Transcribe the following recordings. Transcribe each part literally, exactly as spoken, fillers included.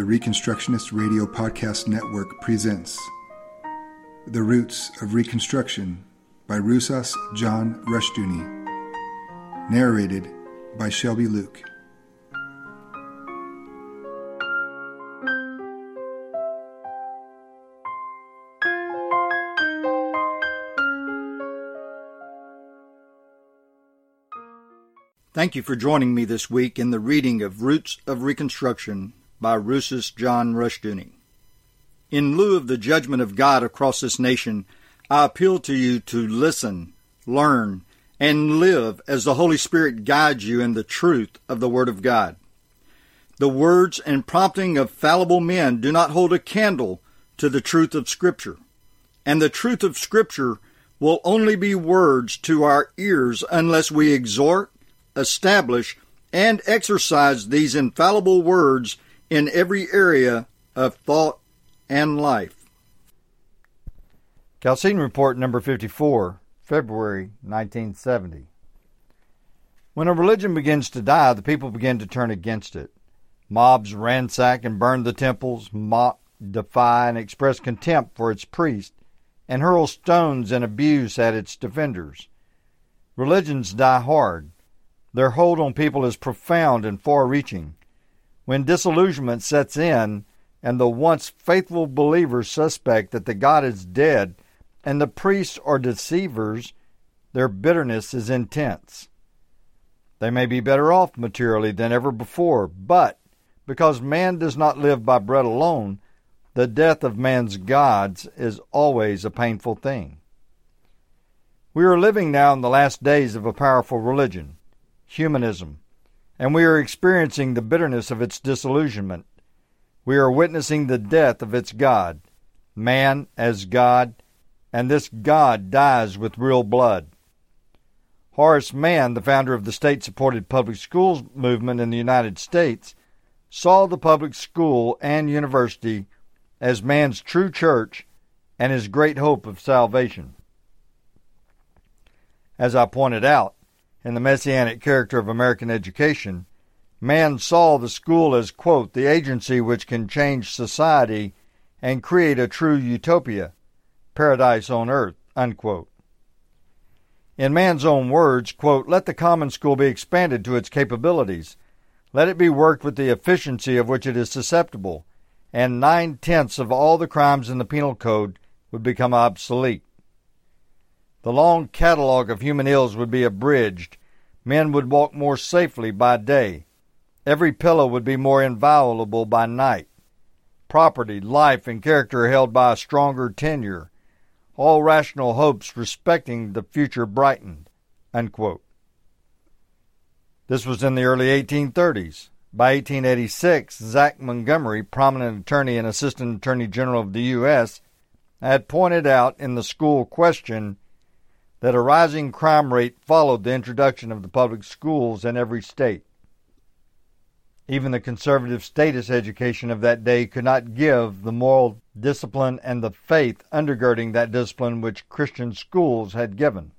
the Reconstructionist Radio Podcast Network presents The Roots of Reconstruction by Roussas John Rushdoony, narrated by Shelby Luke. Thank you for joining me this week in the reading of Roots of Reconstruction by Roussas John Rushdoony. In lieu of the judgment of God across this nation, I appeal to you to listen, learn, and live as the Holy Spirit guides you in the truth of the Word of God. The words and prompting of fallible men do not hold a candle to the truth of Scripture, and the truth of Scripture will only be words to our ears unless we exhort, establish, and exercise these infallible words in every area of thought and life. Calcine Report number fifty-four, February nineteen seventy. When a religion begins to die, the people begin to turn against it. Mobs ransack and burn the temples, mock, defy, and express contempt for its priests, and hurl stones and abuse at its defenders. Religions die hard. Their hold on people is profound and far-reaching. When disillusionment sets in, and the once faithful believers suspect that the God is dead and the priests are deceivers, their bitterness is intense. They may be better off materially than ever before, but because man does not live by bread alone, the death of man's gods is always a painful thing. We are living now in the last days of a powerful religion, humanism, and we are experiencing the bitterness of its disillusionment. We are witnessing the death of its God, man as God, and this God dies with real blood. Horace Mann, the founder of the state-supported public schools movement in the United States, saw the public school and university as man's true church and his great hope of salvation. As I pointed out, in the messianic character of American education, man saw the school as, quote, the agency which can change society and create a true utopia, paradise on earth, unquote. In man's own words, quote, let the common school be expanded to its capabilities. Let it be worked with the efficiency of which it is susceptible, and nine-tenths of all the crimes in the penal code would become obsolete. The long catalogue of human ills would be abridged. Men would walk more safely by day. Every pillow would be more inviolable by night. Property, life, and character held by a stronger tenure. All rational hopes respecting the future brightened, unquote. This was in the early eighteen thirties. By eighteen eighty-six, Zach Montgomery, prominent attorney and assistant attorney general of the U S, had pointed out in The School Question that a rising crime rate followed the introduction of the public schools in every state. Even the conservative status education of that day could not give the moral discipline and the faith undergirding that discipline which Christian schools had given.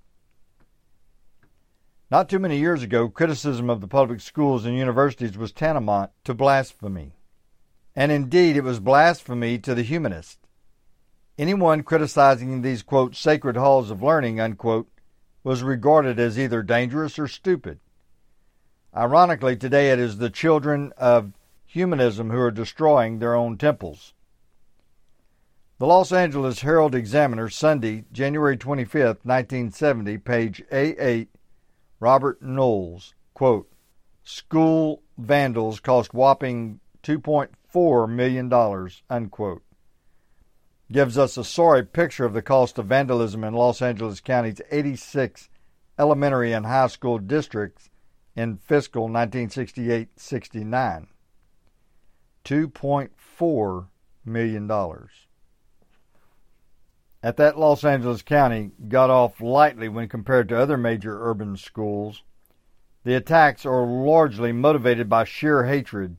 Not too many years ago, criticism of the public schools and universities was tantamount to blasphemy. And indeed, it was blasphemy to the humanists. Anyone criticizing these, quote, sacred halls of learning, unquote, was regarded as either dangerous or stupid. Ironically, today it is the children of humanism who are destroying their own temples. The Los Angeles Herald-Examiner, Sunday, January twenty-fifth, nineteen seventy, page A eight, Robert Knowles, quote, school vandals cost whopping two point four million dollars, unquote. Gives us a sorry picture of the cost of vandalism in Los Angeles County's eighty-six elementary and high school districts in fiscal nineteen sixty-eight sixty-nine. two point four million dollars. At that, Los Angeles County got off lightly when compared to other major urban schools. The attacks are largely motivated by sheer hatred,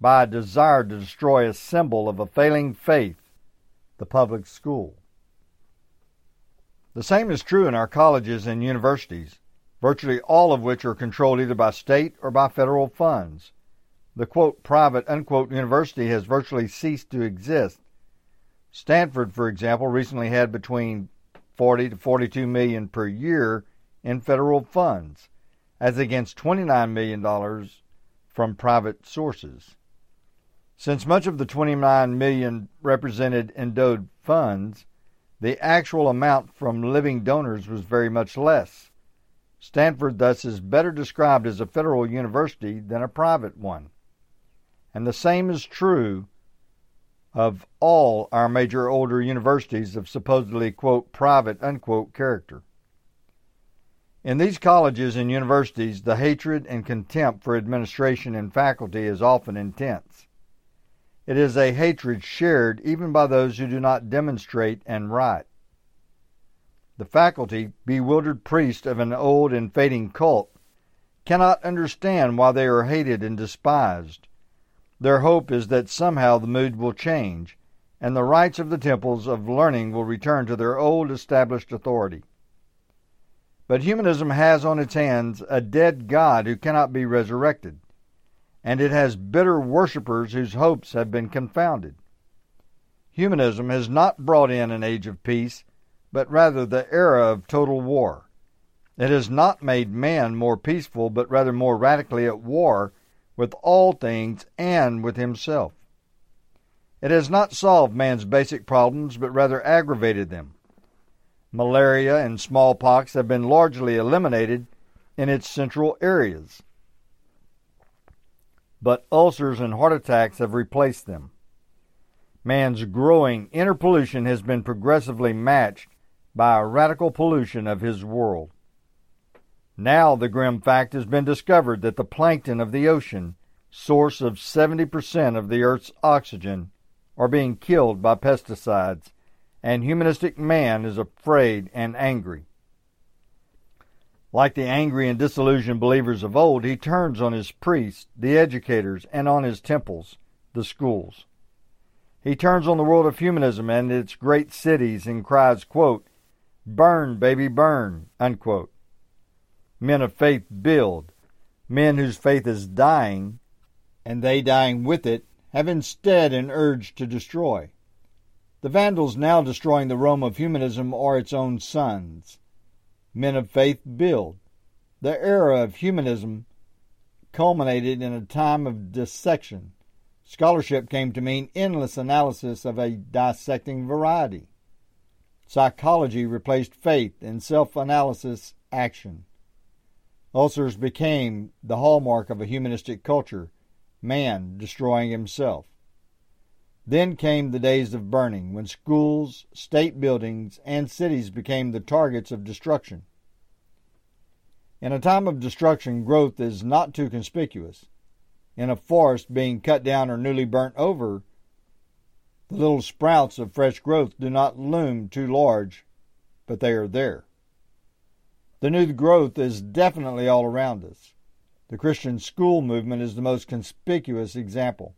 by a desire to destroy a symbol of a failing faith, the public school. The same is true in our colleges and universities, virtually all of which are controlled either by state or by federal funds. the quote private unquote university has virtually ceased to exist. Stanford, for example, recently had between forty to forty-two million dollars per year in federal funds, as against twenty-nine million dollars from private sources. Since much of the twenty-nine million dollars represented endowed funds, the actual amount from living donors was very much less. Stanford thus is better described as a federal university than a private one. And the same is true of all our major older universities of supposedly, quote, private, unquote, character. In these colleges and universities, the hatred and contempt for administration and faculty is often intense. It is a hatred shared even by those who do not demonstrate and write. The faculty, bewildered priests of an old and fading cult, cannot understand why they are hated and despised. Their hope is that somehow the mood will change, and the rights of the temples of learning will return to their old established authority. But humanism has on its hands a dead god who cannot be resurrected, and it has bitter worshippers whose hopes have been confounded. Humanism has not brought in an age of peace, but rather the era of total war. It has not made man more peaceful, but rather more radically at war with all things and with himself. It has not solved man's basic problems, but rather aggravated them. Malaria and smallpox have been largely eliminated in its central areas, but ulcers and heart attacks have replaced them. Man's growing inner pollution has been progressively matched by a radical pollution of his world. Now the grim fact has been discovered that the plankton of the ocean, source of seventy percent of the Earth's oxygen, are being killed by pesticides, and humanistic man is afraid and angry. Like the angry and disillusioned believers of old, he turns on his priests, the educators, and on his temples, the schools. He turns on the world of humanism and its great cities and cries, quote, burn, baby, burn, unquote. Men of faith build. Men whose faith is dying, and they dying with it, have instead an urge to destroy. The Vandals now destroying the Rome of humanism are its own sons. Men of faith build. The era of humanism culminated in a time of dissection. Scholarship came to mean endless analysis of a dissecting variety. Psychology replaced faith and self-analysis action. Ulcers became the hallmark of a humanistic culture, man destroying himself. Then came the days of burning, when schools, state buildings, and cities became the targets of destruction. In a time of destruction, growth is not too conspicuous. In a forest being cut down or newly burnt over, the little sprouts of fresh growth do not loom too large, but they are there. The new growth is definitely all around us. The Christian school movement is the most conspicuous example.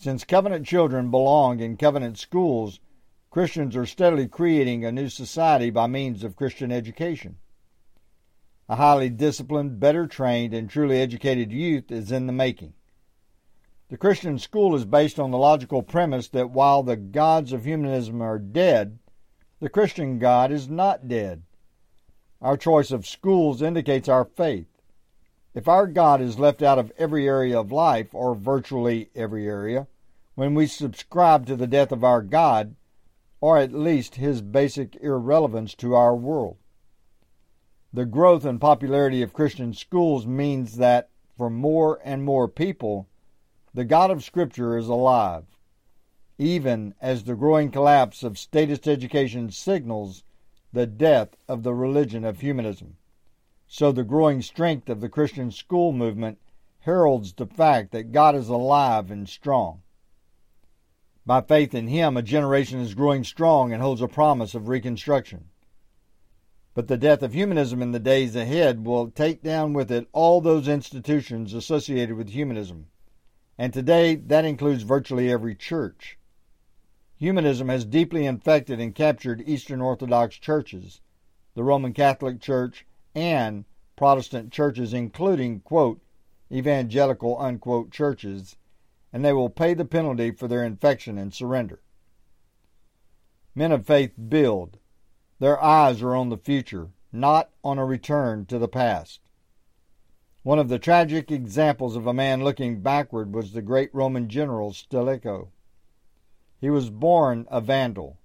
Since covenant children belong in covenant schools, Christians are steadily creating a new society by means of Christian education. A highly disciplined, better trained, and truly educated youth is in the making. The Christian school is based on the logical premise that while the gods of humanism are dead, the Christian God is not dead. Our choice of schools indicates our faith. If our God is left out of every area of life, or virtually every area, when we subscribe to the death of our God, or at least his basic irrelevance to our world. The growth and popularity of Christian schools means that, for more and more people, the God of Scripture is alive, even as the growing collapse of statist education signals the death of the religion of humanism. So the growing strength of the Christian school movement heralds the fact that God is alive and strong. By faith in him, a generation is growing strong and holds a promise of reconstruction. But the death of humanism in the days ahead will take down with it all those institutions associated with humanism. And today, that includes virtually every church. Humanism has deeply infected and captured Eastern Orthodox churches, the Roman Catholic Church, and Protestant churches, including, quote, evangelical, unquote, churches, and they will pay the penalty for their infection and surrender. Men of faith build. Their eyes are on the future, not on a return to the past. One of the tragic examples of a man looking backward was the great Roman general Stilicho. He was born a Vandal,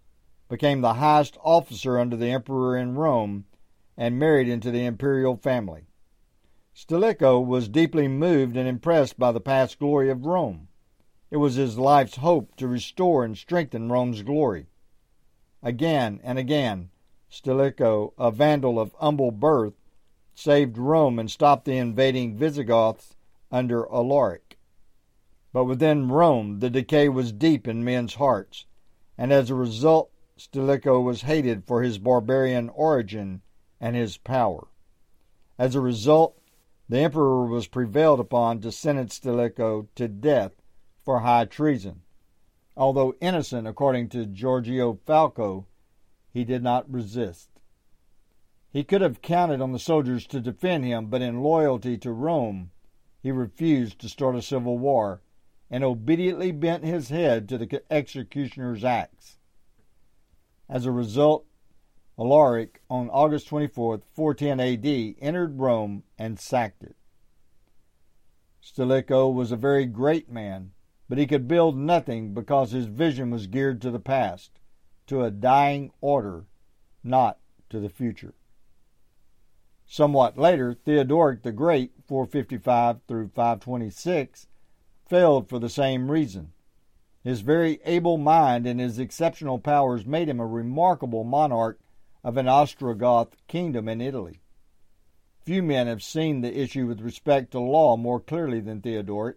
became the highest officer under the emperor in Rome, and married into the imperial family. Stilicho was deeply moved and impressed by the past glory of Rome. It was his life's hope to restore and strengthen Rome's glory. Again and again, Stilicho, a Vandal of humble birth, saved Rome and stopped the invading Visigoths under Alaric. But within Rome, the decay was deep in men's hearts, and as a result, Stilicho was hated for his barbarian origin and his power. As a result, the emperor was prevailed upon to sentence Stilicho to death for high treason. Although innocent, according to Giorgio Falco, he did not resist. He could have counted on the soldiers to defend him, but in loyalty to Rome, he refused to start a civil war and obediently bent his head to the executioner's axe. As a result, Alaric, on August twenty-fourth, four ten A D, entered Rome and sacked it. Stilicho was a very great man, but he could build nothing because his vision was geared to the past, to a dying order, not to the future. Somewhat later, Theodoric the Great, four fifty-five through five twenty-six, failed for the same reason. His very able mind and his exceptional powers made him a remarkable monarch of an Ostrogoth kingdom in Italy. Few men have seen the issue with respect to law more clearly than Theodoric.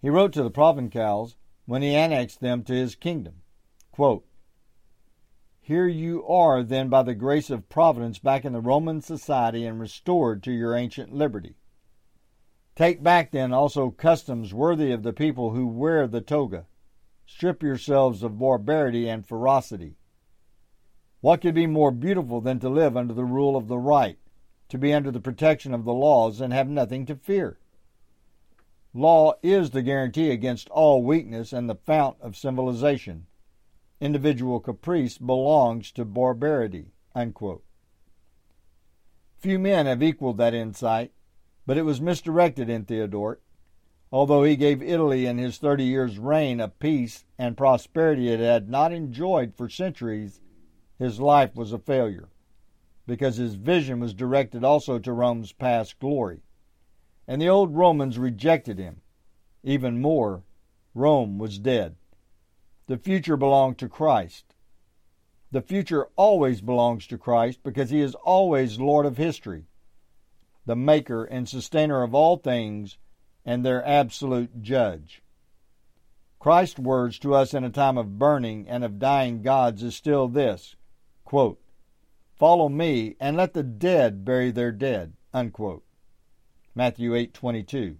He wrote to the Provincials when he annexed them to his kingdom, quote, "Here you are then by the grace of Providence back in the Roman society and restored to your ancient liberty. Take back then also customs worthy of the people who wear the toga. Strip yourselves of barbarity and ferocity. What could be more beautiful than to live under the rule of the right, to be under the protection of the laws and have nothing to fear? Law is the guarantee against all weakness and the fount of civilization. Individual caprice belongs to barbarity," unquote. Few men have equaled that insight, but it was misdirected in Theodoric. Although he gave Italy in his thirty years' reign a peace and prosperity it had not enjoyed for centuries, his life was a failure, because his vision was directed also to Rome's past glory. And the old Romans rejected him. Even more, Rome was dead. The future belonged to Christ. The future always belongs to Christ because he is always Lord of history, the maker and sustainer of all things, and their absolute judge. Christ's words to us in a time of burning and of dying gods is still this, quote, "Follow me and let the dead bury their dead," unquote. Matthew eight twenty-two.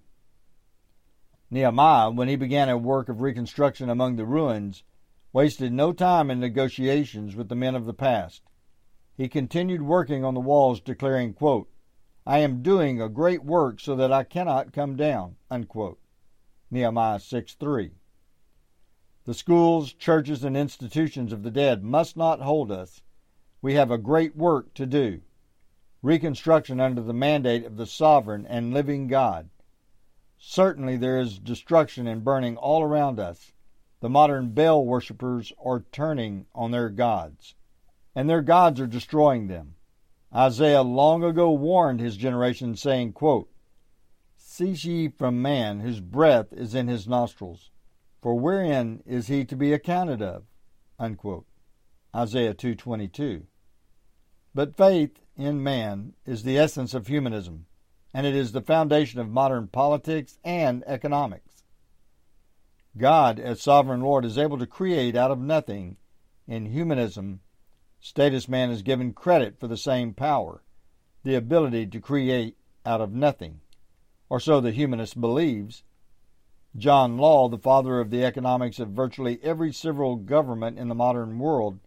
Nehemiah, when he began a work of reconstruction among the ruins, wasted no time in negotiations with the men of the past. He continued working on the walls, declaring, quote, "I am doing a great work so that I cannot come down," unquote. Nehemiah six three. The schools, churches, and institutions of the dead must not hold us. We have a great work to do. Reconstruction under the mandate of the sovereign and living God. Certainly there is destruction and burning all around us. The modern Baal worshippers are turning on their gods, and their gods are destroying them. Isaiah long ago warned his generation, saying, quote, "Cease ye from man whose breath is in his nostrils, for wherein is he to be accounted of?" Unquote. Isaiah two twenty-two. But faith in man is the essence of humanism, and it is the foundation of modern politics and economics. God, as sovereign Lord, is able to create out of nothing. In humanism, status man is given credit for the same power, the ability to create out of nothing, or so the humanist believes. John Law, the father of the economics of virtually every civil government in the modern world,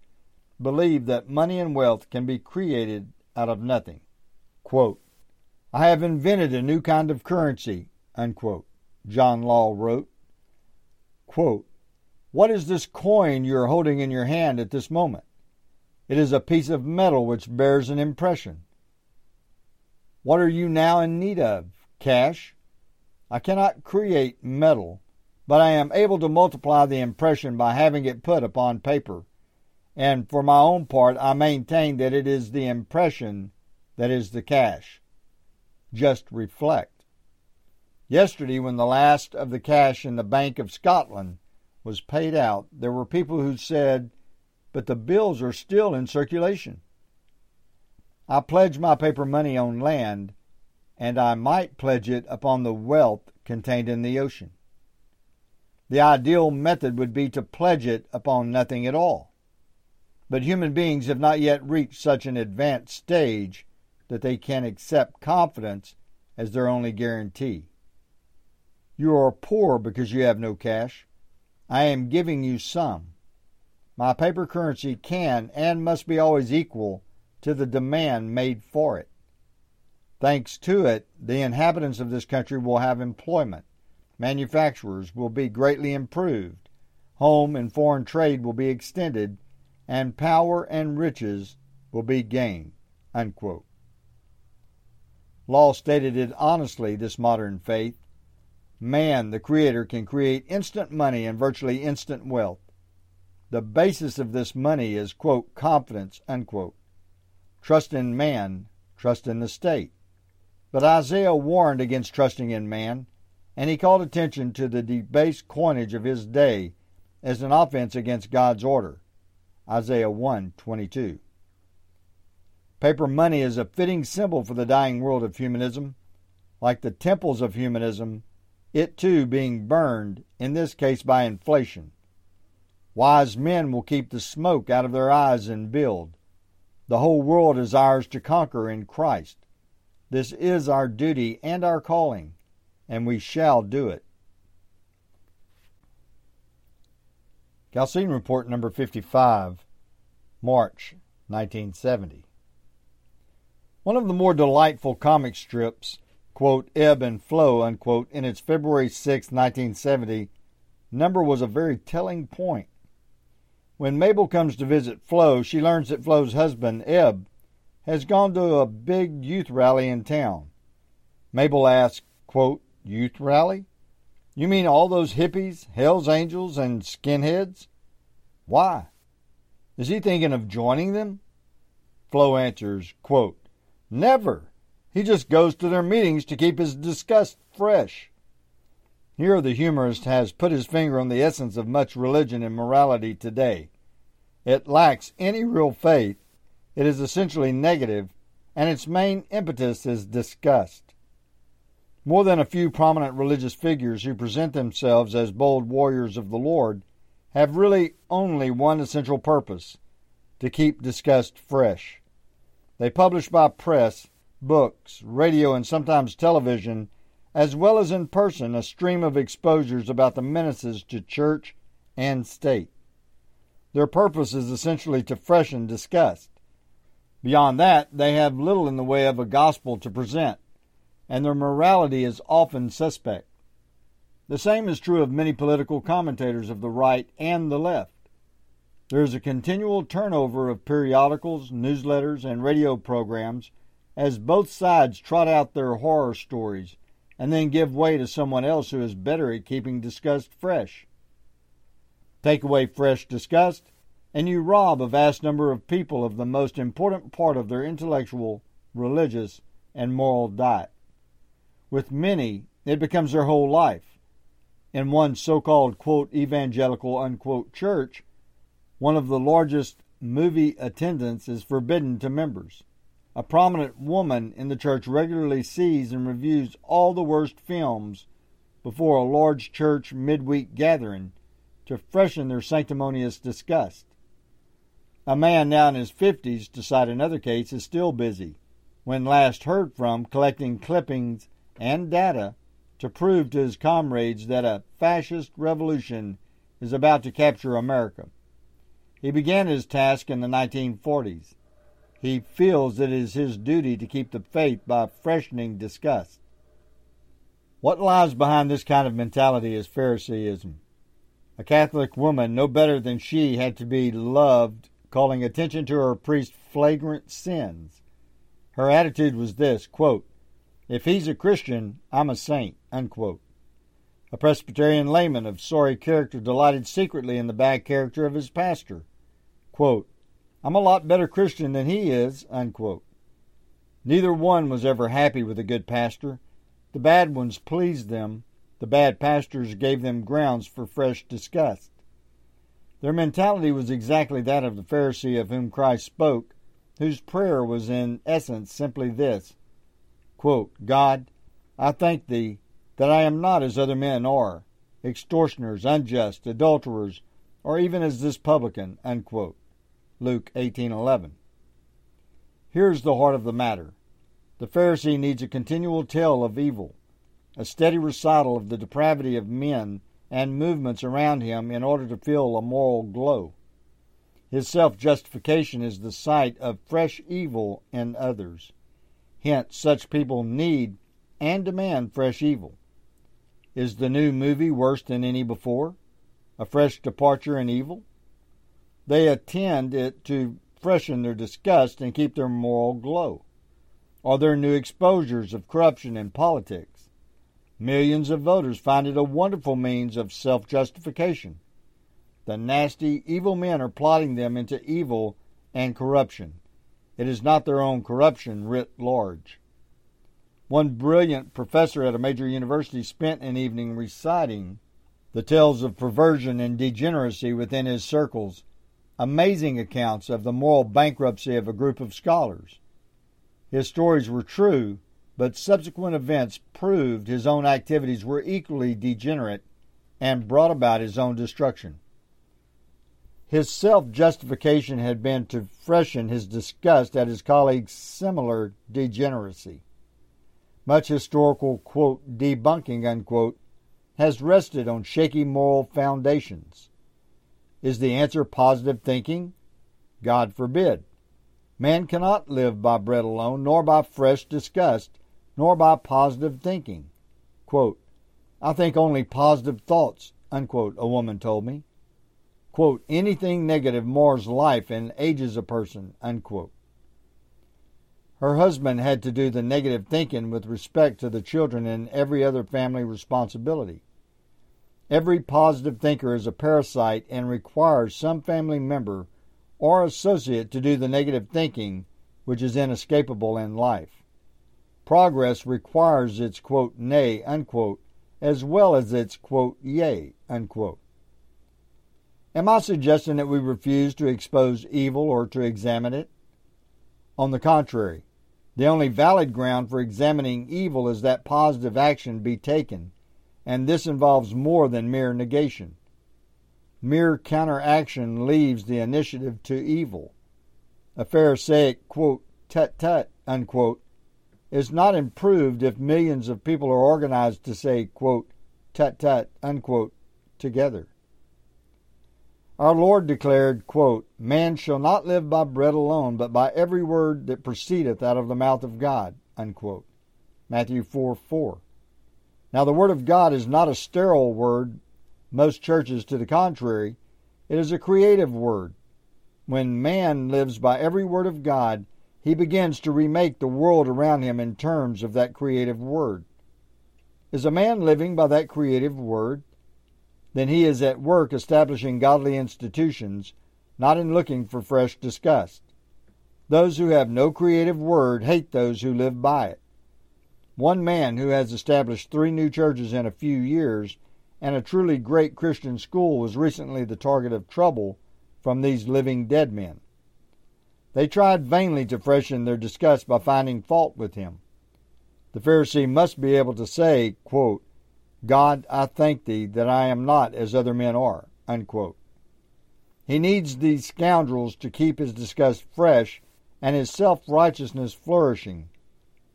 believed that money and wealth can be created out of nothing. Quote, "I have invented a new kind of currency, unquote. John Law wrote, quote, "What is this coin you are holding in your hand at this moment? It is a piece of metal which bears an impression. What are you now in need of? Cash? I cannot create metal, but I am able to multiply the impression by having it put upon paper. And for my own part, I maintain that it is the impression that is the cash. Just reflect. Yesterday, when the last of the cash in the Bank of Scotland was paid out, there were people who said, 'But the bills are still in circulation.' I pledge my paper money on land, and I might pledge it upon the wealth contained in the ocean. The ideal method would be to pledge it upon nothing at all. But human beings have not yet reached such an advanced stage that they can accept confidence as their only guarantee. You are poor because you have no cash. I am giving you some. My paper currency can and must be always equal to the demand made for it. Thanks to it, the inhabitants of this country will have employment. Manufactures will be greatly improved. Home and foreign trade will be extended, and power and riches will be gained," unquote. Law stated it honestly, this modern faith. Man, the Creator, can create instant money and virtually instant wealth. The basis of this money is, quote, confidence, unquote. Trust in man, trust in the state. But Isaiah warned against trusting in man, and he called attention to the debased coinage of his day as an offense against God's order. Isaiah one twenty-two. Paper money is a fitting symbol for the dying world of humanism. Like the temples of humanism, it too being burned, in this case by inflation. Wise men will keep the smoke out of their eyes and build. The whole world is ours to conquer in Christ. This is our duty and our calling, and we shall do it. Calcine Report number fifty-five, March nineteen seventy. One of the more delightful comic strips, quote, Ebb and Flo, unquote, in its February sixth, nineteen seventy, number was a very telling point. When Mabel comes to visit Flo, she learns that Flo's husband, Ebb, has gone to a big youth rally in town. Mabel asks, quote, "Youth rally? You mean all those hippies, Hell's Angels, and skinheads? Why? Is he thinking of joining them?" Flo answers, quote, "Never. He just goes to their meetings to keep his disgust fresh." Here the humorist has put his finger on the essence of much religion and morality today. It lacks any real faith, it is essentially negative, and its main impetus is disgust. More than a few prominent religious figures who present themselves as bold warriors of the Lord have really only one essential purpose: to keep disgust fresh. They publish by press, books, radio, and sometimes television, as well as in person, a stream of exposures about the menaces to church and state. Their purpose is essentially to freshen disgust. Beyond that, they have little in the way of a gospel to present, and their morality is often suspect. The same is true of many political commentators of the right and the left. There is a continual turnover of periodicals, newsletters, and radio programs as both sides trot out their horror stories and then give way to someone else who is better at keeping disgust fresh. Take away fresh disgust, and you rob a vast number of people of the most important part of their intellectual, religious, and moral diet. With many, it becomes their whole life. In one so-called, quote, evangelical, unquote, church, one of the largest movie attendants is forbidden to members. A prominent woman in the church regularly sees and reviews all the worst films before a large church midweek gathering to freshen their sanctimonious disgust. A man now in his fifties, to cite another case, is still busy, when last heard from, collecting clippings and data to prove to his comrades that a fascist revolution is about to capture America. He began his task in the nineteen forties. He feels that it is his duty to keep the faith by freshening disgust. What lies behind this kind of mentality is Phariseeism. A Catholic woman, no better than she, had to be loved, calling attention to her priest's flagrant sins. Her attitude was this, quote, "If he's a Christian, I'm a saint," unquote. A Presbyterian layman of sorry character delighted secretly in the bad character of his pastor. Quote, "I'm a lot better Christian than he is," unquote. Neither one was ever happy with a good pastor. The bad ones pleased them. The bad pastors gave them grounds for fresh disgust. Their mentality was exactly that of the Pharisee of whom Christ spoke, whose prayer was in essence simply this, quote, "God, I thank thee that I am not as other men are, extortioners, unjust, adulterers, or even as this publican," unquote. Luke eighteen eleven. Here's the heart of the matter. The Pharisee needs a continual tale of evil, a steady recital of the depravity of men and movements around him in order to feel a moral glow. His self-justification is the sight of fresh evil in others. Hence, such people need and demand fresh evil. Is the new movie worse than any before? A fresh departure in evil? They attend it to freshen their disgust and keep their moral glow. Are there new exposures of corruption in politics? Millions of voters find it a wonderful means of self-justification. The nasty, evil men are plotting them into evil and corruption. It is not their own corruption writ large. One brilliant professor at a major university spent an evening reciting the tales of perversion and degeneracy within his circles, amazing accounts of the moral bankruptcy of a group of scholars. His stories were true, but subsequent events proved his own activities were equally degenerate and brought about his own destruction. His self-justification had been to freshen his disgust at his colleagues' similar degeneracy. Much historical, quote, debunking, unquote, has rested on shaky moral foundations. Is the answer positive thinking? God forbid. Man cannot live by bread alone, nor by fresh disgust, nor by positive thinking. Quote, "I think only positive thoughts," unquote, a woman told me. Quote, "Anything negative mars life and ages a person," unquote. Her husband had to do the negative thinking with respect to the children and every other family responsibility. Every positive thinker is a parasite and requires some family member or associate to do the negative thinking, which is inescapable in life. Progress requires its, quote, "nay," unquote, as well as its, quote, "yea," unquote. Am I suggesting that we refuse to expose evil or to examine it? On the contrary, the only valid ground for examining evil is that positive action be taken, and this involves more than mere negation. Mere counteraction leaves the initiative to evil. A Pharisaic, quote, "tut-tut," unquote, is not improved if millions of people are organized to say, quote, "tut-tut," unquote, together. Our Lord declared, quote, "Man shall not live by bread alone, but by every word that proceedeth out of the mouth of God," unquote. Matthew four four. Now, the Word of God is not a sterile word, most churches to the contrary. It is a creative word. When man lives by every word of God, he begins to remake the world around him in terms of that creative word. Is a man living by that creative word? Then he is at work establishing godly institutions, not in looking for fresh disgust. Those who have no creative word hate those who live by it. One man who has established three new churches in a few years and a truly great Christian school was recently the target of trouble from these living dead men. They tried vainly to freshen their disgust by finding fault with him. The Pharisee must be able to say, quote, "God, I thank thee that I am not as other men are," unquote. He needs these scoundrels to keep his disgust fresh and his self-righteousness flourishing.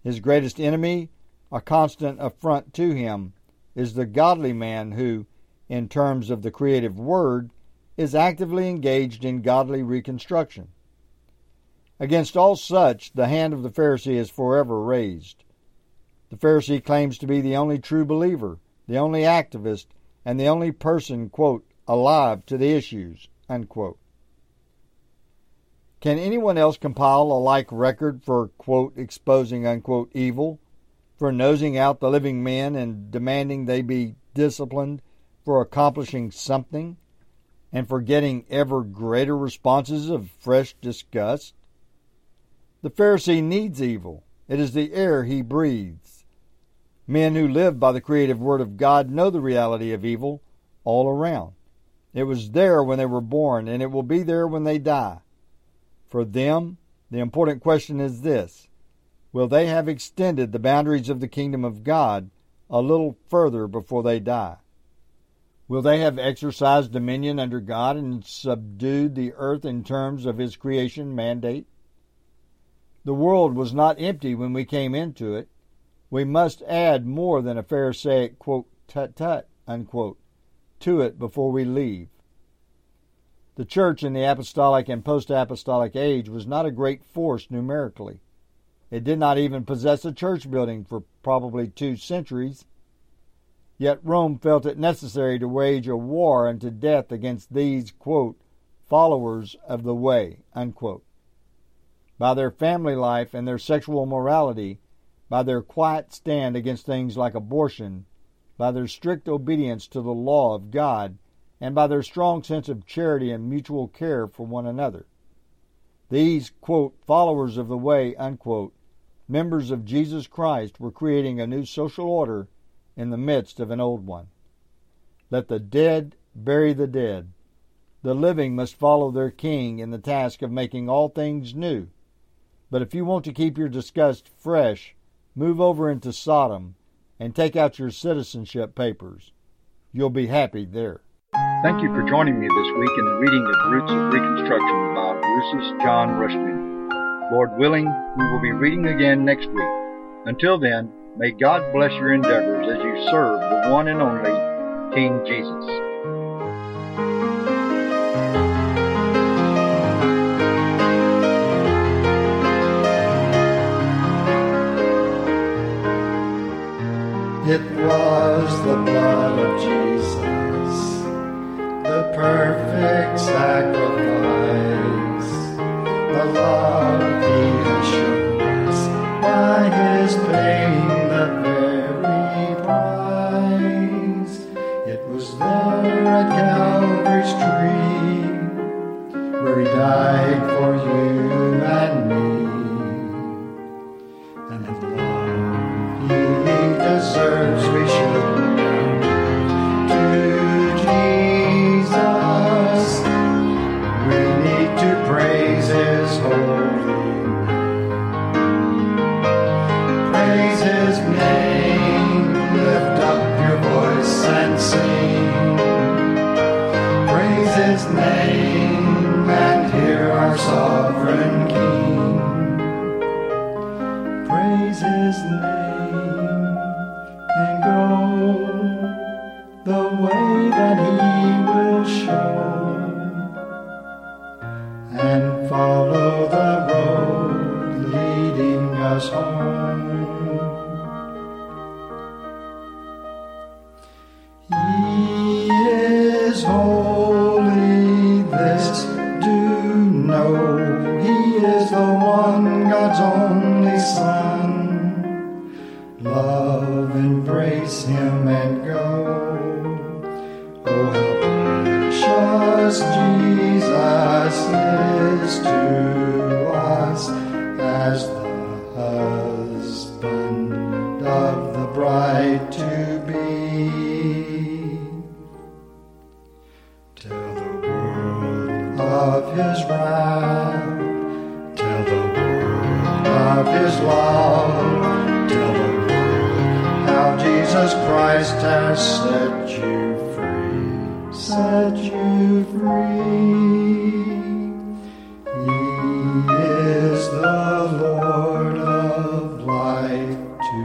His greatest enemy, a constant affront to him, is the godly man who, in terms of the creative word, is actively engaged in godly reconstruction. Against all such, the hand of the Pharisee is forever raised. The Pharisee claims to be the only true believer, the only activist, and the only person, quote, alive to the issues, unquote. Can anyone else compile a like record for, quote, exposing, unquote, evil, for nosing out the living men and demanding they be disciplined for accomplishing something, and for getting ever greater responses of fresh disgust? The Pharisee needs evil. It is the air he breathes. Men who live by the creative word of God know the reality of evil all around. It was there when they were born, and it will be there when they die. For them, the important question is this: will they have extended the boundaries of the kingdom of God a little further before they die? Will they have exercised dominion under God and subdued the earth in terms of His creation mandate? The world was not empty when we came into it. We must add more than a Pharisaic, quote, tut-tut, unquote, to it before we leave. The church in the apostolic and post-apostolic age was not a great force numerically. It did not even possess a church building for probably two centuries. Yet Rome felt it necessary to wage a war unto death against these, quote, followers of the way, unquote. By their family life and their sexual morality, by their quiet stand against things like abortion, by their strict obedience to the law of God, and by their strong sense of charity and mutual care for one another. These, quote, followers of the way, unquote, members of Jesus Christ were creating a new social order in the midst of an old one. Let the dead bury the dead. The living must follow their king in the task of making all things new. But if you want to keep your disgust fresh, move over into Sodom and take out your citizenship papers. You'll be happy there. Thank you for joining me this week in the reading of Roots of Reconstruction by Roussas John Rushdoony. Lord willing, we will be reading again next week. Until then, may God bless your endeavors as you serve the one and only King Jesus. It was the blood of Jesus, the perfect sacrifice, the love He has shown us by His paying the very price. It was there at Calvary's tree, where He died for you and me, and the love He deserves we should look down to Jesus. We need to praise His holy name. Praise His name. Lift up your voice and sing. Praise His name and hear our sovereign King. Praise His name. And go the way that He will show, and follow the road leading us home. He is holy, this do know. He is the one, God's only Son. Love, embrace Him and go. Oh, how precious Jesus is to us as the husband of the bride to be. Tell the world of His wrath, tell the world of His love. Jesus Christ has set you free, set you free. He is the Lord of life to me.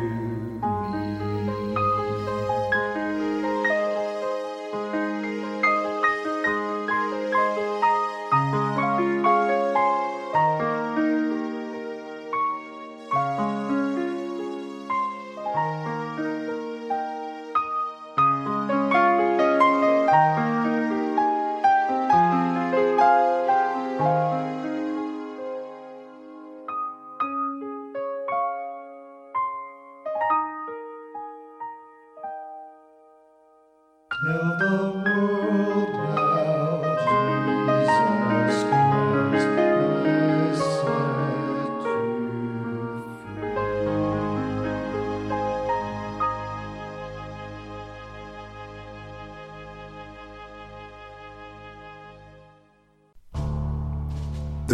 The